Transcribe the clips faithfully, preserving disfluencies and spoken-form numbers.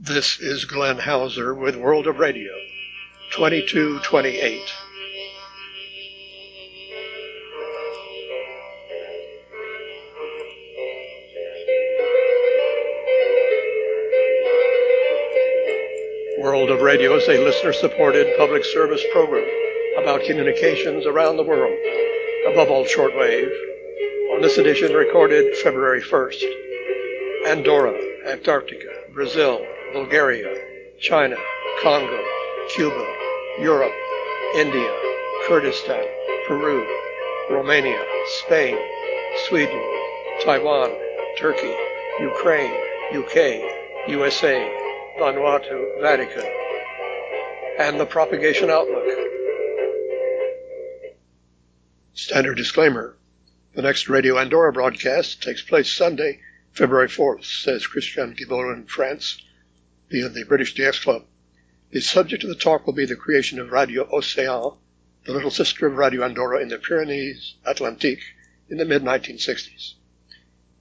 This is Glenn Hauser with World of Radio, twenty-two twenty-eight. World of Radio is a listener-supported public service program about communications around the world, above all shortwave. On this edition recorded February first, Andorra, Antarctica, Brazil, Bulgaria, China, Congo, Cuba, Europe, India, Kurdistan, Peru, Romania, Spain, Sweden, Taiwan, Turkey, Ukraine, U K, U S A, Vanuatu, Vatican, and the Propagation Outlook. Standard disclaimer. The next Radio Andorra broadcast takes place Sunday, February fourth, says Christian Guibault, France, via the British D X Club. The subject of the talk will be the creation of Radio Océan, the little sister of Radio Andorra in the Pyrenees Atlantique in the mid nineteen sixties.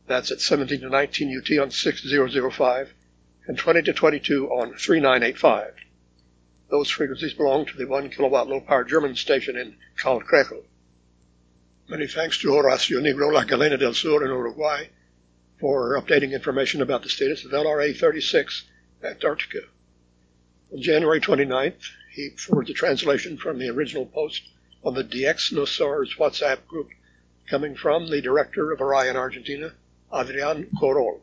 That's at seventeen to nineteen U T on six thousand five and twenty to twenty-two on three nine eight five. Those frequencies belong to the one kilowatt low-power German station in Calcrejo. Many thanks to Horacio Negro, La Galena del Sur in Uruguay, for updating information about the status of L R A thirty-six Antarctica. On January twenty-ninth, he forwarded the translation from the original post on the D X Nosar's WhatsApp group, coming from the director of Orion Argentina, Adrián Corol.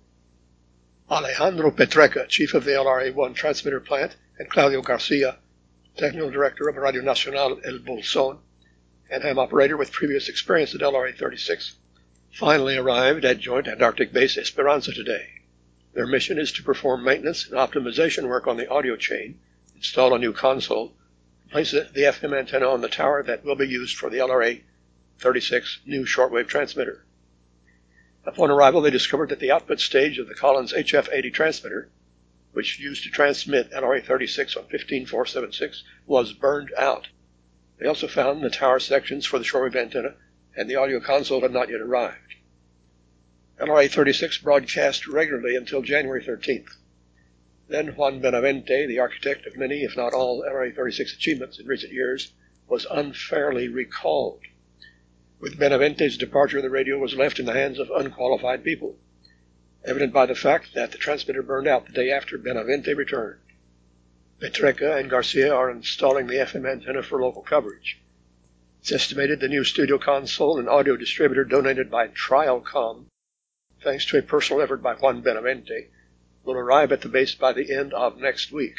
Alejandro Petreca, chief of the L R A one transmitter plant, and Claudio Garcia, technical director of Radio Nacional El Bolson, and ham operator with previous experience at L R A thirty-six, finally arrived at Joint Antarctic Base Esperanza today. Their mission is to perform maintenance and optimization work on the audio chain, install a new console, place the F M antenna on the tower that will be used for the L R A thirty-six new shortwave transmitter. Upon arrival, they discovered that the output stage of the Collins H F eighty transmitter, which used to transmit L R A thirty-six on fifteen four seventy-six, was burned out. They also found the tower sections for the shortwave antenna and the audio console had not yet arrived. L R A thirty-six broadcast regularly until January thirteenth. Then Juan Benavente, the architect of many, if not all, L R A thirty-six achievements in recent years, was unfairly recalled. With Benavente's departure, the radio was left in the hands of unqualified people, evident by the fact that the transmitter burned out the day after Benavente returned. Petreca and Garcia are installing the F M antenna for local coverage. It's estimated the new studio console and audio distributor donated by Trialcom, thanks to a personal effort by Juan Benavente, will arrive at the base by the end of next week.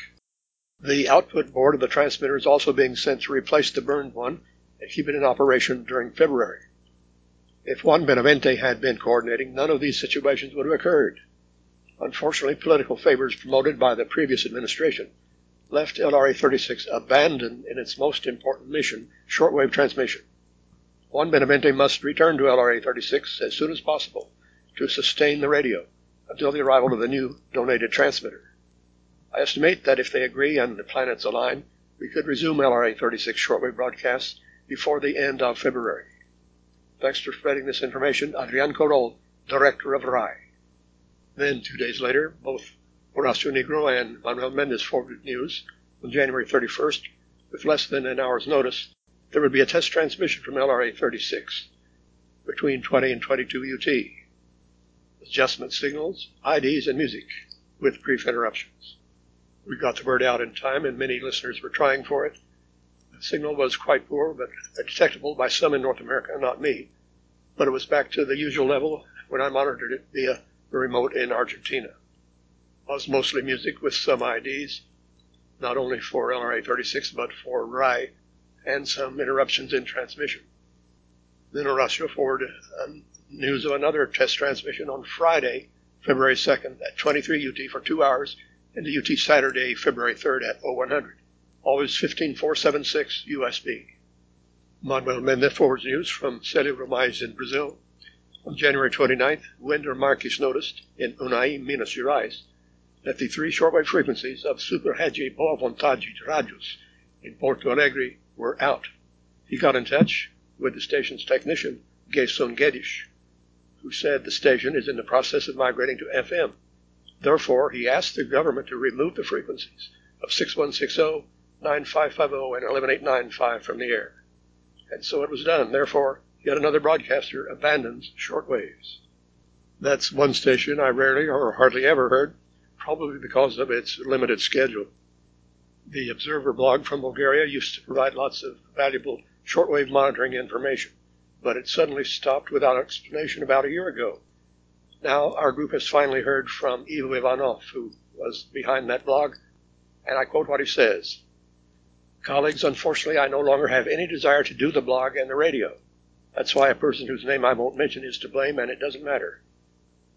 The output board of the transmitter is also being sent to replace the burned one and keep it in operation during February. If Juan Benavente had been coordinating, none of these situations would have occurred. Unfortunately, political favors promoted by the previous administration left L R A thirty-six abandoned in its most important mission, shortwave transmission. Juan Benavente must return to L R A thirty-six as soon as possible to sustain the radio until the arrival of the new donated transmitter. I estimate that if they agree and the planets align, we could resume L R A thirty-six shortwave broadcasts before the end of February. Thanks for spreading this information, Adrián Corol, director of R A I. Then, two days later, both Horacio Negro and Manuel Mendes forwarded news on January thirty-first, with less than an hour's notice, there would be a test transmission from L R A thirty-six between twenty and twenty-two U T, adjustment signals, I Ds, and music, with brief interruptions. We got the word out in time, and many listeners were trying for it. The signal was quite poor, but detectable by some in North America, not me, but it was back to the usual level when I monitored it via the remote in Argentina. Was mostly music with some I Ds, not only for L R A thirty-six but for R A I, and some interruptions in transmission. Then Horacio forwarded news of another test transmission on Friday, February second at twenty-three U T for two hours, and the U T Saturday, February third at oh one hundred, always fifteen four seventy-six U S B. Manuel Mendes forwards news from Célio Romais in Brazil. On January twenty-ninth, Wender Marques noticed in Unai Minas Gerais that the three shortwave frequencies of Super Rádio Boa Vontade Rádios in Porto Alegre were out. He got in touch with the station's technician, Gerson Guedes, who said the station is in the process of migrating to F M, Therefore, he asked the government to remove the frequencies of six one six zero, nine five five zero, and eleven eight nine five from the air. And so it was done. Therefore, yet another broadcaster abandons short waves. That's one station I rarely or hardly ever heard, probably because of its limited schedule. The Observer blog from Bulgaria used to provide lots of valuable shortwave monitoring information, but it suddenly stopped without explanation about a year ago. Now our group has finally heard from Ivo Ivanov, who was behind that blog, and I quote what he says. Colleagues, unfortunately, I no longer have any desire to do the blog and the radio. That's why a person whose name I won't mention is to blame, and it doesn't matter.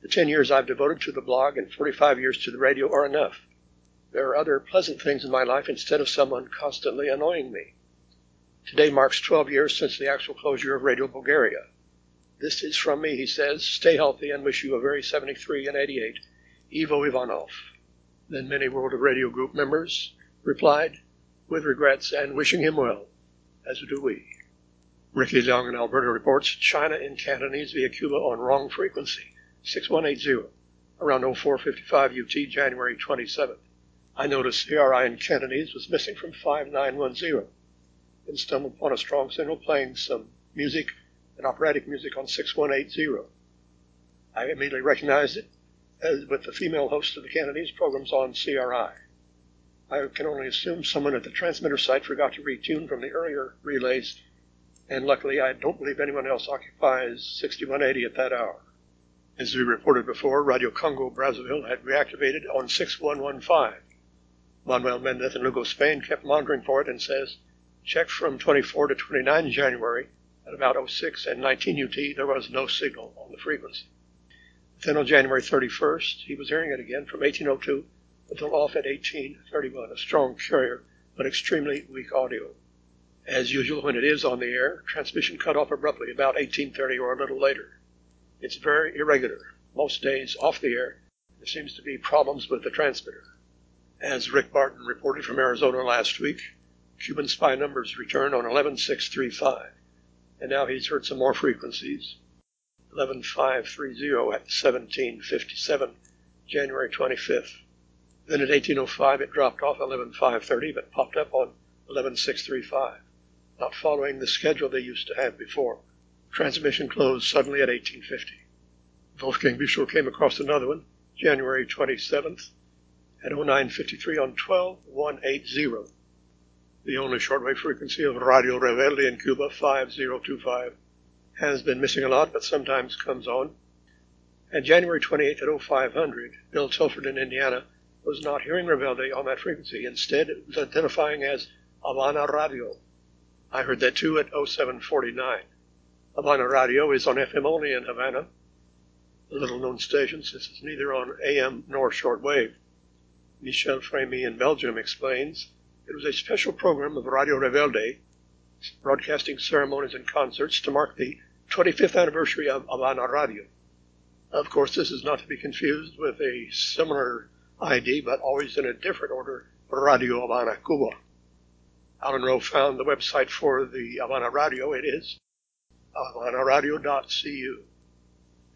The ten years I've devoted to the blog and forty-five years to the radio are enough. There are other pleasant things in my life instead of someone constantly annoying me. Today marks twelve years since the actual closure of Radio Bulgaria. This is from me, he says. Stay healthy and wish you a very seventy-three and eighty-eight, Ivo Ivanov. Then many World of Radio group members replied with regrets and wishing him well, as do we. Ricky Long in Alberta reports China in Cantonese via Cuba on wrong frequency, six one eight zero, around oh four fifty-five U T, January twenty-seventh. I noticed C R I in Cantonese was missing from five nine one zero, and stumbled upon a strong signal playing some music and operatic music on six one eight zero. I immediately recognized it as with the female host of the Cantonese programs on C R I. I can only assume someone at the transmitter site forgot to retune from the earlier relays, and luckily I don't believe anyone else occupies sixty-one eighty at that hour. As we reported before, Radio Congo Brazzaville had reactivated on six one one five. Manuel Mendes in Lugo, Spain kept monitoring for it and says, check from twenty-four to twenty-nine January at about oh six and nineteen U T, there was no signal on the frequency. Then on January thirty-first, he was hearing it again from eighteen oh two until off at eighteen thirty-one, a strong carrier but extremely weak audio. As usual, when it is on the air, transmission cut off abruptly about eighteen thirty or a little later. It's very irregular, most days off the air. There seems to be problems with the transmitter. As Rick Barton reported from Arizona last week, Cuban spy numbers returned on eleven six thirty-five, and now he's heard some more frequencies. eleven five thirty at seventeen fifty-seven, January twenty-fifth. Then at eighteen oh five it dropped off eleven five thirty, but popped up on eleven six thirty-five, not following the schedule they used to have before. Transmission closed suddenly at eighteen fifty. Wolfgang Büchel came across another one, January twenty-seventh, at oh nine fifty-three on twelve one eighty, the only shortwave frequency of Radio Rebelde in Cuba, five zero two five, has been missing a lot, but sometimes comes on. And January twenty-eighth at oh five hundred, Bill Tilford in Indiana was not hearing Rebelde on that frequency. Instead, it was identifying as Habana Radio. I heard that too at oh seven forty-nine. Habana Radio is on F M only in Havana, a little-known station since it's neither on A M nor shortwave. Michel Fremy in Belgium explains, it was a special program of Radio Rebelde, broadcasting ceremonies and concerts to mark the twenty-fifth anniversary of Habana Radio. Of course, this is not to be confused with a similar I D, but always in a different order, Radio Habana Cuba. Alan Rowe found the website for the Habana Radio. It is habana radio dot c u.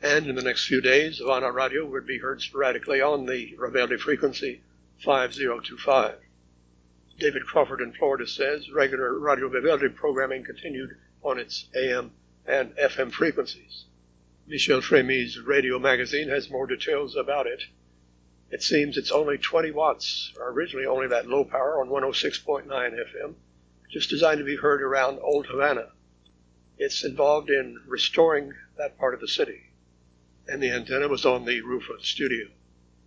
And in the next few days, Habana Radio would be heard sporadically on the Rebelde frequency, five zero two five. David Crawford in Florida says regular Radio Rebelde programming continued on its A M and F M frequencies. Michel Frémy's radio magazine has more details about it. It seems it's only twenty watts, or originally only that low power on one oh six point nine F M, just designed to be heard around Old Havana. It's involved in restoring that part of the city, and the antenna was on the roof of the studio.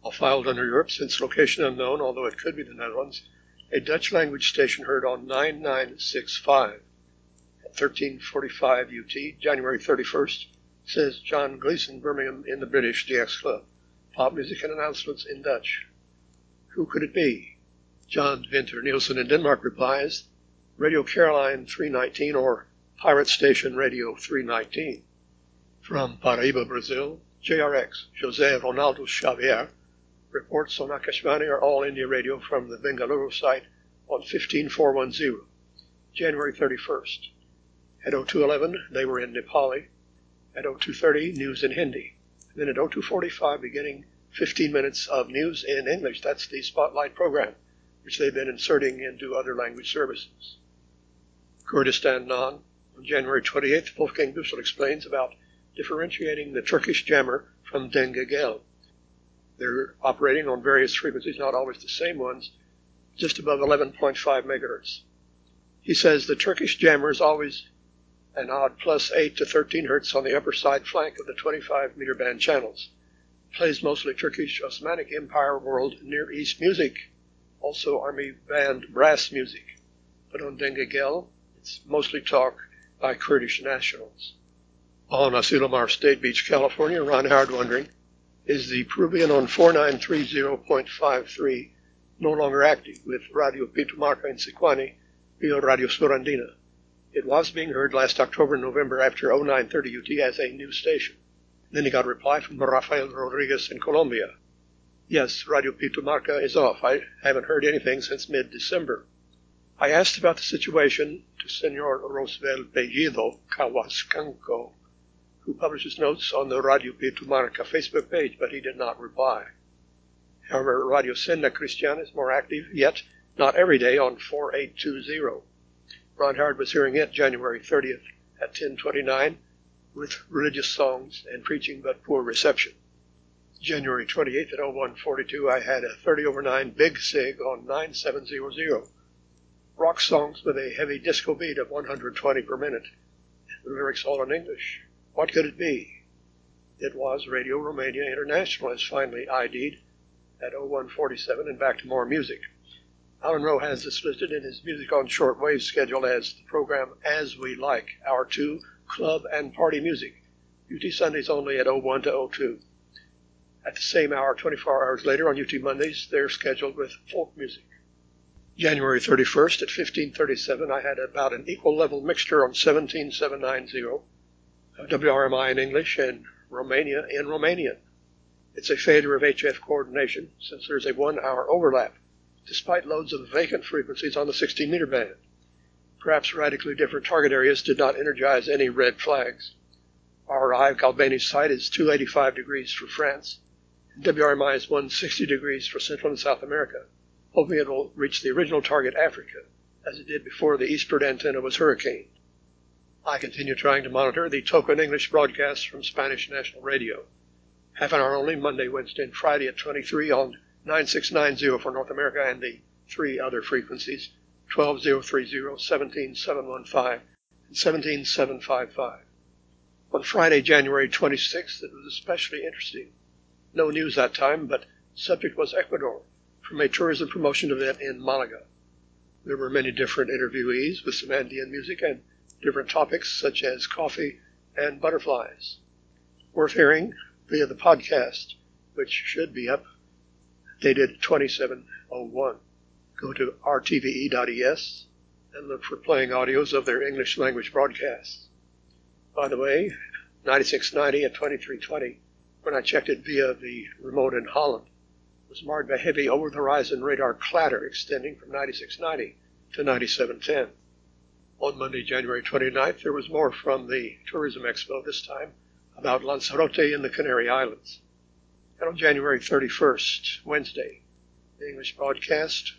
All filed under Europe since location unknown, although it could be the Netherlands. A Dutch-language station heard on nine nine six five at thirteen forty-five U T, January thirty-first, says John Gleason, Birmingham, in the British D X Club. Pop music and announcements in Dutch. Who could it be? John Vinter Nielsen in Denmark replies, Radio Caroline three nineteen or Pirate Station Radio three nineteen. From Paraíba, Brazil, J R X, José Ronaldo Xavier, reports on Akashvani or All India Radio from the Bengaluru site on fifteen four ten, January thirty-first. At oh two eleven, they were in Nepali. At oh two thirty, news in Hindi. Then at oh two forty-five, beginning fifteen minutes of news in English. That's the Spotlight program, which they've been inserting into other language services. Kurdistan Non. On January twenty-eighth, Wolfgang Dussel explains about differentiating the Turkish jammer from Dengagel. They're operating on various frequencies, not always the same ones, just above eleven point five megahertz. He says the Turkish jammer is always an odd plus eight to thirteen hertz on the upper side flank of the twenty-five meter band channels. Plays mostly Turkish Osmanic Empire world Near East music, also army band brass music. But on Dengagel, it's mostly talk by Kurdish nationals. On Asilomar State Beach, California, Ron Howard wondering, is the Peruvian on forty-nine thirty point five three no longer active with Radio Pitumarca in Sicuani via Radio Surandina? It was being heard last October and November after oh nine thirty U T as a new station. Then he got a reply from Rafael Rodriguez in Colombia. Yes, Radio Pitumarca is off. I haven't heard anything since mid-December. I asked about the situation to Señor Rosbel Bellido Kawaskanko, who publishes notes on the Radio Pitumarca Facebook page, but he did not reply. However, Radio Senda Cristiana is more active, yet not every day, on forty-eight twenty. Ron Howard was hearing it January thirtieth at ten twenty-nine with religious songs and preaching but poor reception. January twenty-eighth at oh one forty-two, I had a thirty over nine Big Sig on ninety-seven hundred. Rock songs with a heavy disco beat of one hundred twenty per minute. The lyrics all in English. What could it be? It was Radio Romania International is finally I D'd at oh one forty-seven and back to more music. Alan Rowe has this listed in his Music on Shortwave schedule as the program As We Like, Hour two, Club and Party Music, U T Sundays only at oh one to oh two. At the same hour, twenty-four hours later, on U T Mondays, they're scheduled with folk music. January thirty-first at fifteen thirty-seven, I had about an equal level mixture on seventeen seven ninety. W R M I in English and Romania in Romanian. It's a failure of H F coordination since there's a one-hour overlap, despite loads of vacant frequencies on the sixteen meter band. Perhaps radically different target areas did not energize any red flags. Our R I Galbani site is two eighty-five degrees for France, and W R M I is one sixty degrees for Central and South America, hoping it will reach the original target, Africa, as it did before the eastward antenna was hurricaned. I continue trying to monitor the token English broadcasts from Spanish National Radio. Half an hour only, Monday, Wednesday, and Friday at twenty-three on ninety-six ninety for North America and the three other frequencies, twelve thousand thirty, seventeen seven fifteen, and seventeen seven fifty-five. On Friday, January twenty-sixth, it was especially interesting. No news that time, but subject was Ecuador, from a tourism promotion event in Malaga. There were many different interviewees with some Andean music and different topics such as coffee and butterflies. Worth hearing via the podcast, which should be up, dated twenty-seven oh one. Go to r t v e dot e s and look for playing audios of their English language broadcasts. By the way, ninety-six ninety at twenty-three twenty, when I checked it via the remote in Holland, was marred by heavy over-the-horizon radar clatter extending from ninety-six ninety to ninety-seven ten. On Monday, January twenty-ninth, there was more from the Tourism Expo, this time about Lanzarote in the Canary Islands. And on January thirty-first, Wednesday, the English broadcast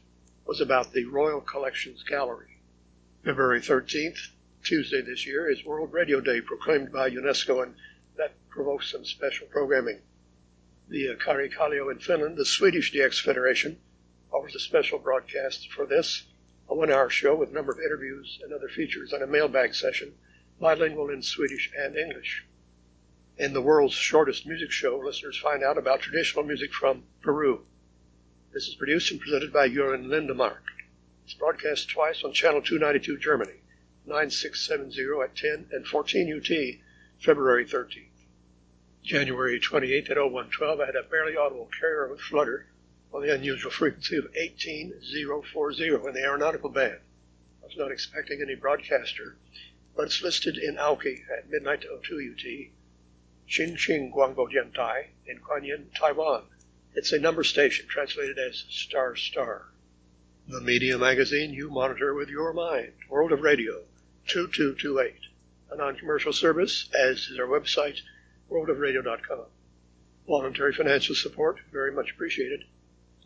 was about the Royal Collections Gallery. February thirteenth, Tuesday this year, is World Radio Day proclaimed by UNESCO, and that provokes some special programming. The Karikallio in Finland, the Swedish D X Federation, offers a special broadcast for this, a one-hour show with a number of interviews and other features and a mailbag session, bilingual in Swedish and English. In the world's shortest music show, listeners find out about traditional music from Peru. This is produced and presented by Jürgen Lindemark. It's broadcast twice on Channel two ninety-two Germany, ninety-six seventy at ten and fourteen U T, February thirteenth. January twenty-eighth at oh one twelve, I had a barely audible carrier with flutter on the unusual frequency of eighteen thousand forty in the aeronautical band. I was not expecting any broadcaster, but it's listed in Aoki at midnight to oh two U T, Xinxing Guangbo Jiantai in Guanyin, Taiwan. It's a number station translated as Star Star. The media magazine you monitor with your mind, World of Radio, twenty-two twenty-eight, a non-commercial service, as is our website, world of radio dot com. voluntary financial support, very much appreciated.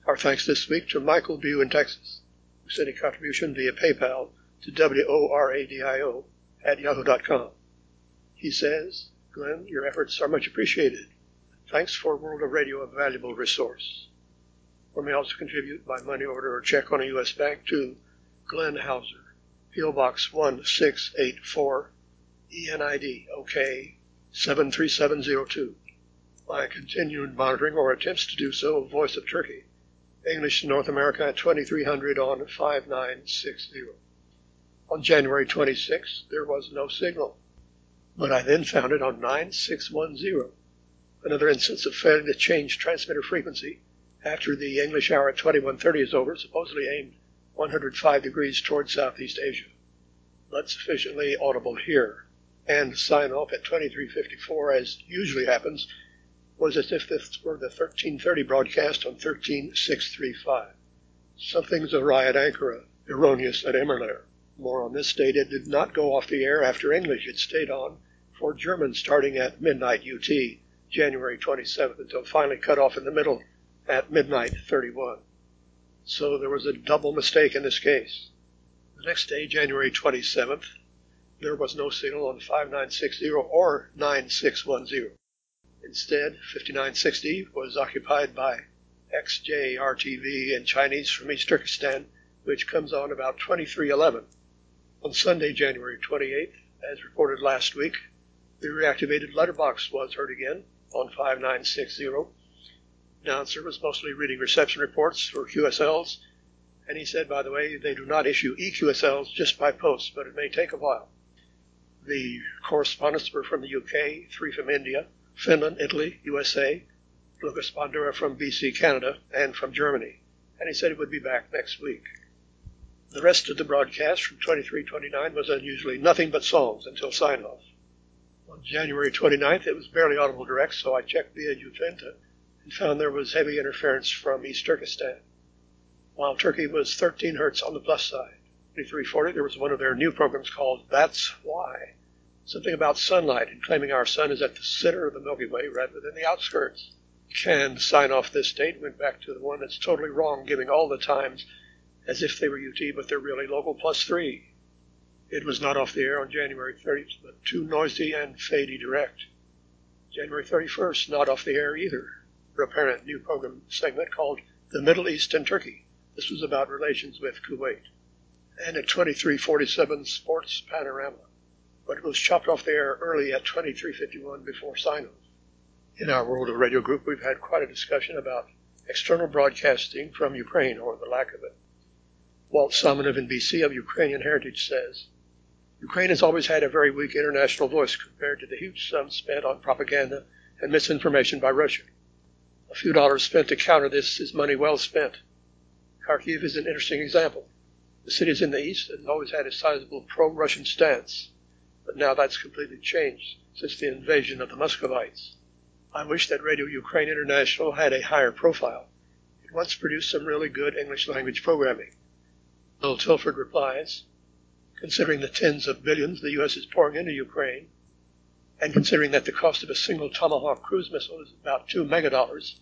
Our thanks this week to Michael Bew in Texas, who sent a contribution via PayPal to W O R A D I O at yahoo dot com. He says, Glenn, your efforts are much appreciated. Thanks for World of Radio, a valuable resource. Or may also contribute by money order or check on a U S bank to Glenn Hauser, P O. Box one six eight four, E N I D, OK, seven three seven zero two. By continued monitoring or attempts to do so, Voice of Turkey, English to North America at twenty-three hundred on five nine six zero. On January twenty-sixth, there was no signal, but I then found it on nine six one zero. Another instance of failing to change transmitter frequency after the English hour at twenty-one thirty is over, supposedly aimed one hundred five degrees toward Southeast Asia, not sufficiently audible here, and sign off at twenty-three fifty-four, as usually happens, was as if this were the thirteen thirty broadcast on thirteen six thirty-five. Something's awry at Ankara, erroneous at Emirler. More on this date, it did not go off the air after English. It stayed on for German starting at midnight U T, January twenty-seventh, until finally cut off in the middle at midnight thirty-one. So there was a double mistake in this case. The next day, January twenty-seventh, there was no signal on five nine six zero or nine six one zero. Instead, fifty-nine sixty was occupied by X J R T V in Chinese from East Turkestan, which comes on about twenty-three eleven. On Sunday, January twenty-eighth, as reported last week, the reactivated letterbox was heard again on five nine six zero. Announcer was mostly reading reception reports for Q S Ls, and he said, by the way, they do not issue E Q S Ls just by post, but it may take a while. The correspondents were from the U K, three from India, Finland, Italy, U S A, Lucas Bandura from B C, Canada, and from Germany, and he said he would be back next week. The rest of the broadcast from twenty-three twenty-nine was unusually nothing but songs until sign-off. On January twenty-ninth, it was barely audible direct, so I checked via Juventa and found there was heavy interference from East Turkestan. While Turkey was thirteen hertz on the plus side, twenty-three forty, there was one of their new programs called That's Why, something about sunlight and claiming our sun is at the center of the Milky Way rather than the outskirts. You can sign off this date, went back to the one that's totally wrong, giving all the times as if they were U T, but they're really local plus three. It was not off the air on January thirtieth, but too noisy and fadey direct. January thirty-first, not off the air either. For a parent new program segment called The Middle East and Turkey. This was about relations with Kuwait. And at twenty-three forty-seven, Sports Panorama, but it was chopped off the air early at twenty-three fifty-one before sign-off. In our World of Radio group, we've had quite a discussion about external broadcasting from Ukraine, or the lack of it. Walt Samanov in B C of Ukrainian Heritage says, Ukraine has always had a very weak international voice compared to the huge sums spent on propaganda and misinformation by Russia. A few dollars spent to counter this is money well spent. Kharkiv is an interesting example. The city is in the east and has always had a sizable pro-Russian stance. But now that's completely changed since the invasion of the Muscovites. I wish that Radio Ukraine International had a higher profile. It once produced some really good English-language programming. Bill Tilford replies, considering the tens of billions the U S is pouring into Ukraine, and considering that the cost of a single Tomahawk cruise missile is about two megadollars,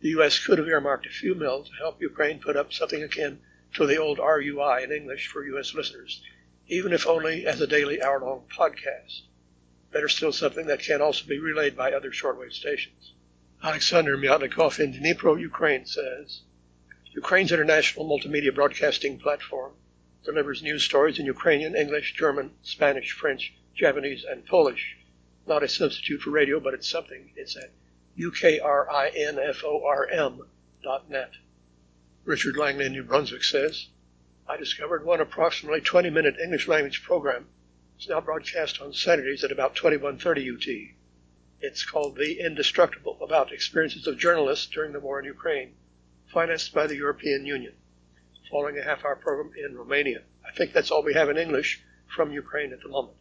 the U S could have earmarked a few mil to help Ukraine put up something akin to the old R U I in English for U S listeners, even if only as a daily hour-long podcast. Better still, something that can also be relayed by other shortwave stations. Alexander Myatnikov in Dnipro, Ukraine says, Ukraine's international multimedia broadcasting platform delivers news stories in Ukrainian, English, German, Spanish, French, Japanese, and Polish. Not a substitute for radio, but it's something. It's at ukrinform dot net. Richard Langley in New Brunswick says, I discovered one approximately twenty-minute English-language program. It's now broadcast on Saturdays at about twenty-one thirty U T. It's called The Indestructible, about experiences of journalists during the war in Ukraine, financed by the European Union, following a half-hour program in Romania. I think that's all we have in English from Ukraine at the moment.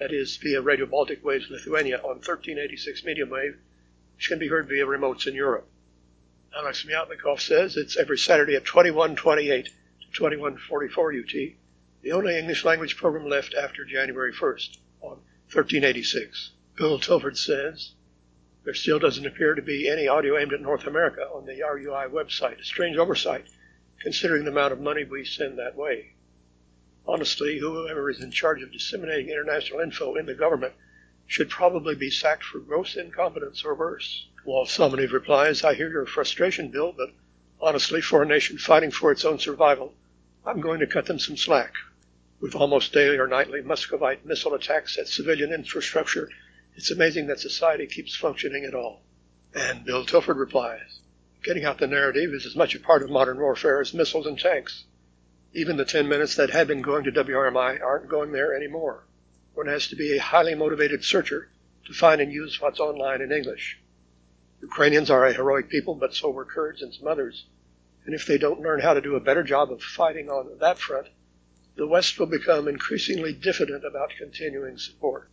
That is, via Radio Baltic Waves Lithuania on thirteen eighty-six medium wave, which can be heard via remotes in Europe. Alex Myatnikov says it's every Saturday at twenty-one twenty-eight. twenty-one forty-four U T, the only English-language program left after January first, on thirteen eighty-six. Bill Tilford says, There still doesn't appear to be any audio aimed at North America on the R U I website, a strange oversight, considering the amount of money we send that way. Honestly, whoever is in charge of disseminating international info in the government should probably be sacked for gross incompetence or worse. While somebody replies, I hear your frustration, Bill, but honestly, for a nation fighting for its own survival, I'm going to cut them some slack. With almost daily or nightly Muscovite missile attacks at civilian infrastructure, it's amazing that society keeps functioning at all. And Bill Tilford replies, getting out the narrative is as much a part of modern warfare as missiles and tanks. Even the ten minutes that had been going to W R M I aren't going there anymore. One has to be a highly motivated searcher to find and use what's online in English. Ukrainians are a heroic people, but so were Kurds and some others. And if they don't learn how to do a better job of fighting on that front, the West will become increasingly diffident about continuing support.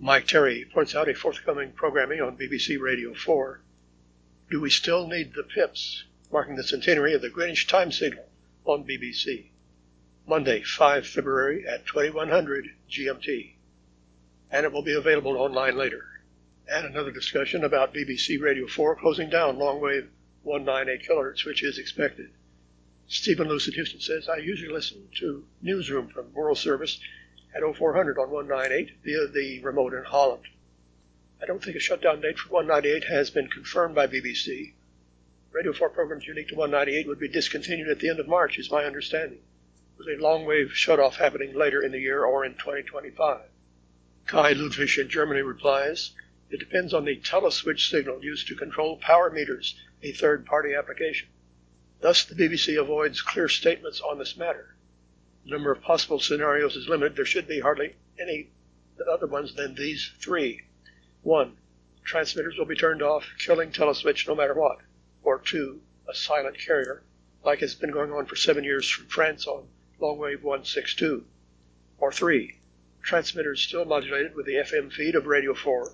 Mike Terry points out a forthcoming programming on B B C Radio four. Do we still need the P I Ps, marking the centenary of the Greenwich Time Signal on B B C? Monday, the fifth of February at twenty-one hundred G M T. And it will be available online later. And another discussion about B B C Radio four closing down long wave one ninety-eight kilohertz, which is expected. Stephen Luce in Houston says, I usually listen to Newsroom from World Service at oh four hundred on one ninety-eight via the remote in Holland. I don't think a shutdown date for one ninety-eight has been confirmed by B B C. Radio four programs unique to one ninety-eight would be discontinued at the end of March, is my understanding, with a long-wave shutoff happening later in the year or in twenty twenty-five. Kai Ludwig in Germany replies, it depends on the teleswitch signal used to control power meters, a third-party application. Thus, the B B C avoids clear statements on this matter. The number of possible scenarios is limited. There should be hardly any other ones than these three. One, transmitters will be turned off, killing teleswitch no matter what. Or two, a silent carrier, like has been going on for seven years from France on longwave one sixty-two. Or three, transmitters still modulated with the F M feed of Radio four,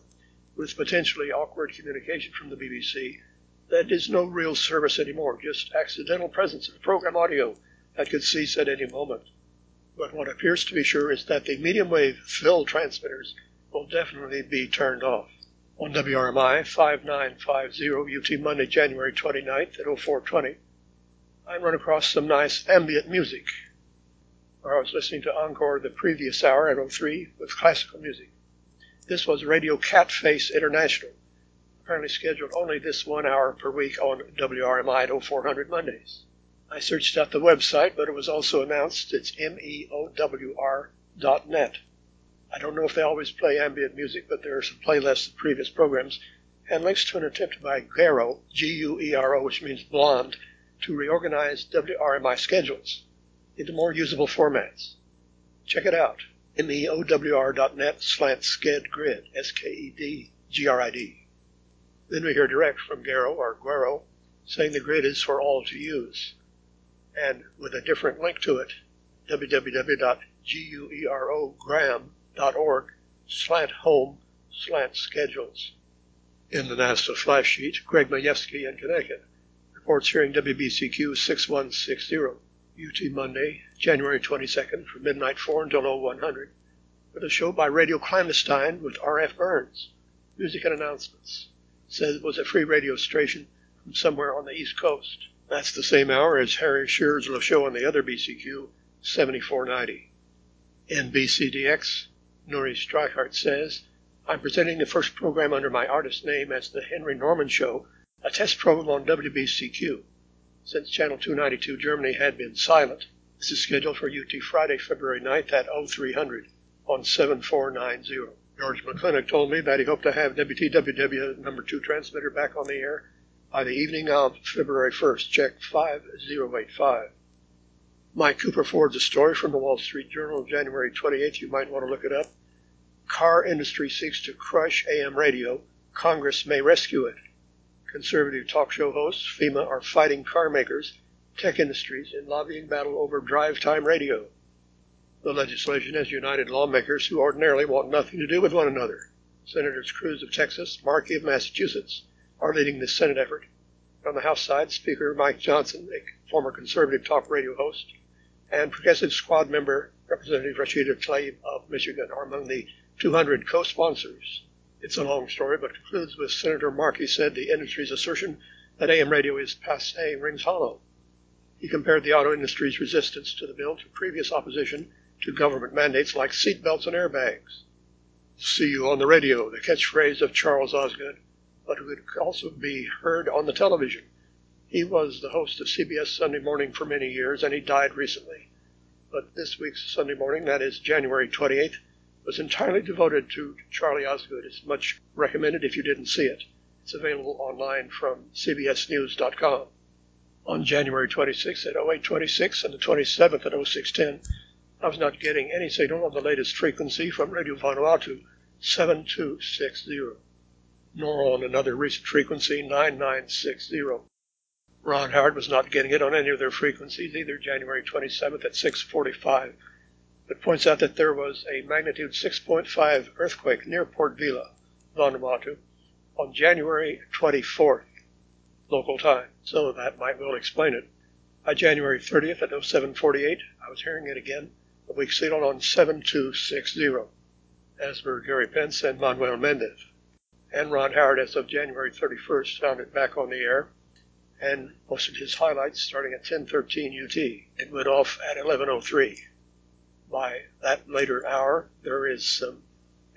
with potentially awkward communication from the B B C. That is no real service anymore, just accidental presence of program audio that could cease at any moment. But what appears to be sure is that the medium-wave fill transmitters will definitely be turned off. On W R M I five nine five zero U T Monday, January 29th at oh four twenty, I run across some nice ambient music, where I was listening to Encore the previous hour at oh three with classical music. This was Radio Catface International, apparently scheduled only this one hour per week on W R M I at oh four hundred Mondays. I searched out the website, but it was also announced it's meowr dot net. I don't know if they always play ambient music, but there are some playlists of previous programs, and links to an attempt by Guero, G U E R O, which means blonde, to reorganize W R M I schedules into more usable formats. Check it out, meowr dot net slant sked grid, S K E D G R I D. Then we hear direct from Guero, or Guero, saying the grid is for all to use, and with a different link to it, w w w dot guerogram dot org slash home slash schedules. In the NASA flash sheet, Greg Majewski in Connecticut reports hearing W B C Q six one six zero, U T Monday, January twenty-second, from midnight four until oh one hundred, with a show by Radio Clandestine with R F Burns, music and announcements. Says it was a free radio station from somewhere on the East Coast. That's the same hour as Harry Shearer's little show on the other B C Q, seventy-four ninety. In B C D X, Nuri Streichart says, I'm presenting the first program under my artist name as the Henry Norman Show, a test program on W B C Q. Since Channel two ninety-two Germany had been silent, this is scheduled for U T Friday, February ninth at oh three hundred on seventy-four ninety. George McClintock told me that he hoped to have W T W W number two transmitter back on the air by the evening of February first. Check five zero eight five. Mike Cooper forwards a story from the Wall Street Journal, January twenty-eighth. You might want to look it up. Car industry seeks to crush A M radio. Congress may rescue it. Conservative talk show hosts, FEMA, are fighting car makers, tech industries, in lobbying battle over drive time radio. The legislation has united lawmakers who ordinarily want nothing to do with one another. Senators Cruz of Texas, Markey of Massachusetts, are leading this Senate effort. On the House side, Speaker Mike Johnson, a former conservative talk radio host, and Progressive Squad member Representative Rashida Tlaib of Michigan are among the two hundred co-sponsors. It's a long story, but concludes with Senator Markey said the industry's assertion that A M radio is passé rings hollow. He compared the auto industry's resistance to the bill to previous opposition to government mandates like seatbelts and airbags. See you on the radio, the catchphrase of Charles Osgood, but who could also be heard on the television. He was the host of C B S Sunday Morning for many years, and he died recently. But this week's Sunday Morning, that is January twenty-eighth, was entirely devoted to Charlie Osgood. It's much recommended if you didn't see it. It's available online from c b s news dot com. On January twenty-sixth at oh eight twenty-six and the twenty-seventh at oh six ten, I was not getting any signal on the latest frequency from Radio Vanuatu seven two six zero, nor on another recent frequency nine nine six zero. Ron Howard was not getting it on any of their frequencies either January twenty-seventh at six forty-five, but points out that there was a magnitude six point five earthquake near Port Vila, Vanuatu, on January twenty-fourth. Local time, so that might well explain it. By January thirtieth at oh seven forty-eight, I was hearing it again, a weak signal on seven two six zero, as were Gary Pence and Manuel Mendes. And Ron Howard, as of January thirty-first, found it back on the air and posted his highlights starting at ten thirteen U T. It went off at eleven oh three. By that later hour, there is some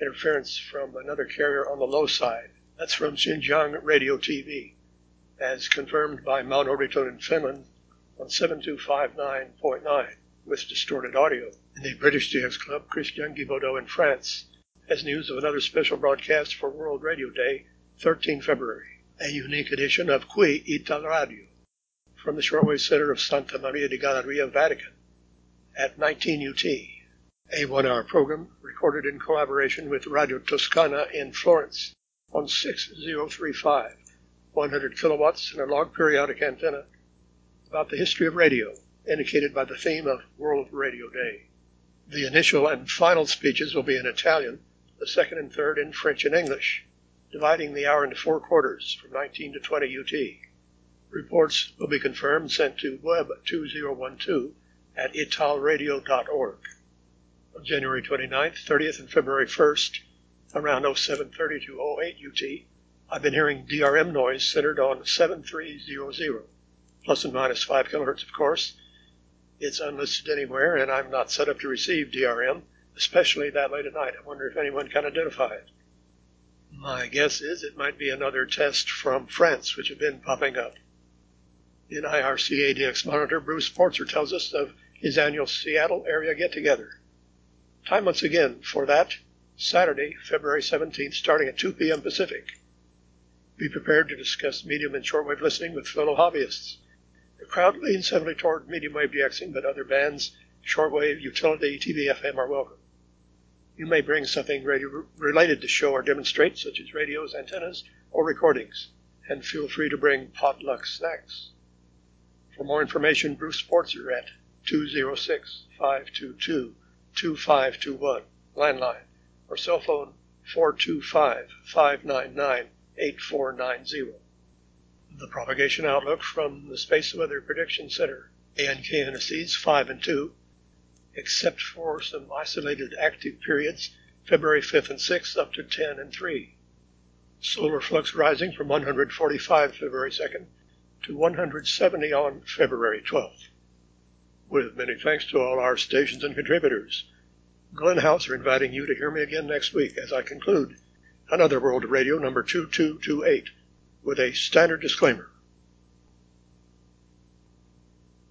interference from another carrier on the low side. That's from Xinjiang Radio T V, as confirmed by Mount Orbiton in Finland on seven two five nine point nine with distorted audio. In the British G X Club, Christian Guibaudeau in France has news of another special broadcast for World Radio Day, the thirteenth of February, a unique edition of Qui Ital Radio from the shortwave center of Santa Maria di Galleria, Vatican, at nineteen U T, a one-hour program recorded in collaboration with Radio Toscana in Florence on six oh three five. one hundred kilowatts and a log periodic antenna about the history of radio, indicated by the theme of World Radio Day. The initial and final speeches will be in Italian, the second and third in French and English, dividing the hour into four quarters from nineteen to twenty U T. Reports will be confirmed sent to web two zero one two at italradio dot org. On January twenty-ninth, thirtieth, and February first, around oh seven thirty to oh eight U T, I've been hearing D R M noise centered on seven three zero zero, plus and minus five kilohertz, of course. It's unlisted anywhere, and I'm not set up to receive D R M, especially that late at night. I wonder if anyone can identify it. My guess is it might be another test from France, which have been popping up. In I R C A D X Monitor, Bruce Porzer tells us of his annual Seattle area get-together. Time once again for that, Saturday, February seventeenth, starting at two p.m. Pacific. Be prepared to discuss medium and shortwave listening with fellow hobbyists. The crowd leans heavily toward medium wave DXing, but other bands, shortwave, utility, T V F M are welcome. You may bring something radio related to show or demonstrate, such as radios, antennas, or recordings, and feel free to bring potluck snacks. For more information, Bruce Porzer at two oh six, five two two, two five two one, landline, or cell phone four two five, five nine nine, eight four nine zero. The propagation outlook from the Space Weather Prediction Center, A N K indices five and two, except for some isolated active periods, February fifth and sixth up to ten and three. Solar flux rising from one hundred forty-five February second to one hundred seventy on February twelfth. With many thanks to all our stations and contributors, Glenn Hauser inviting you to hear me again next week as I conclude another World Radio number two two two eight, with a standard disclaimer.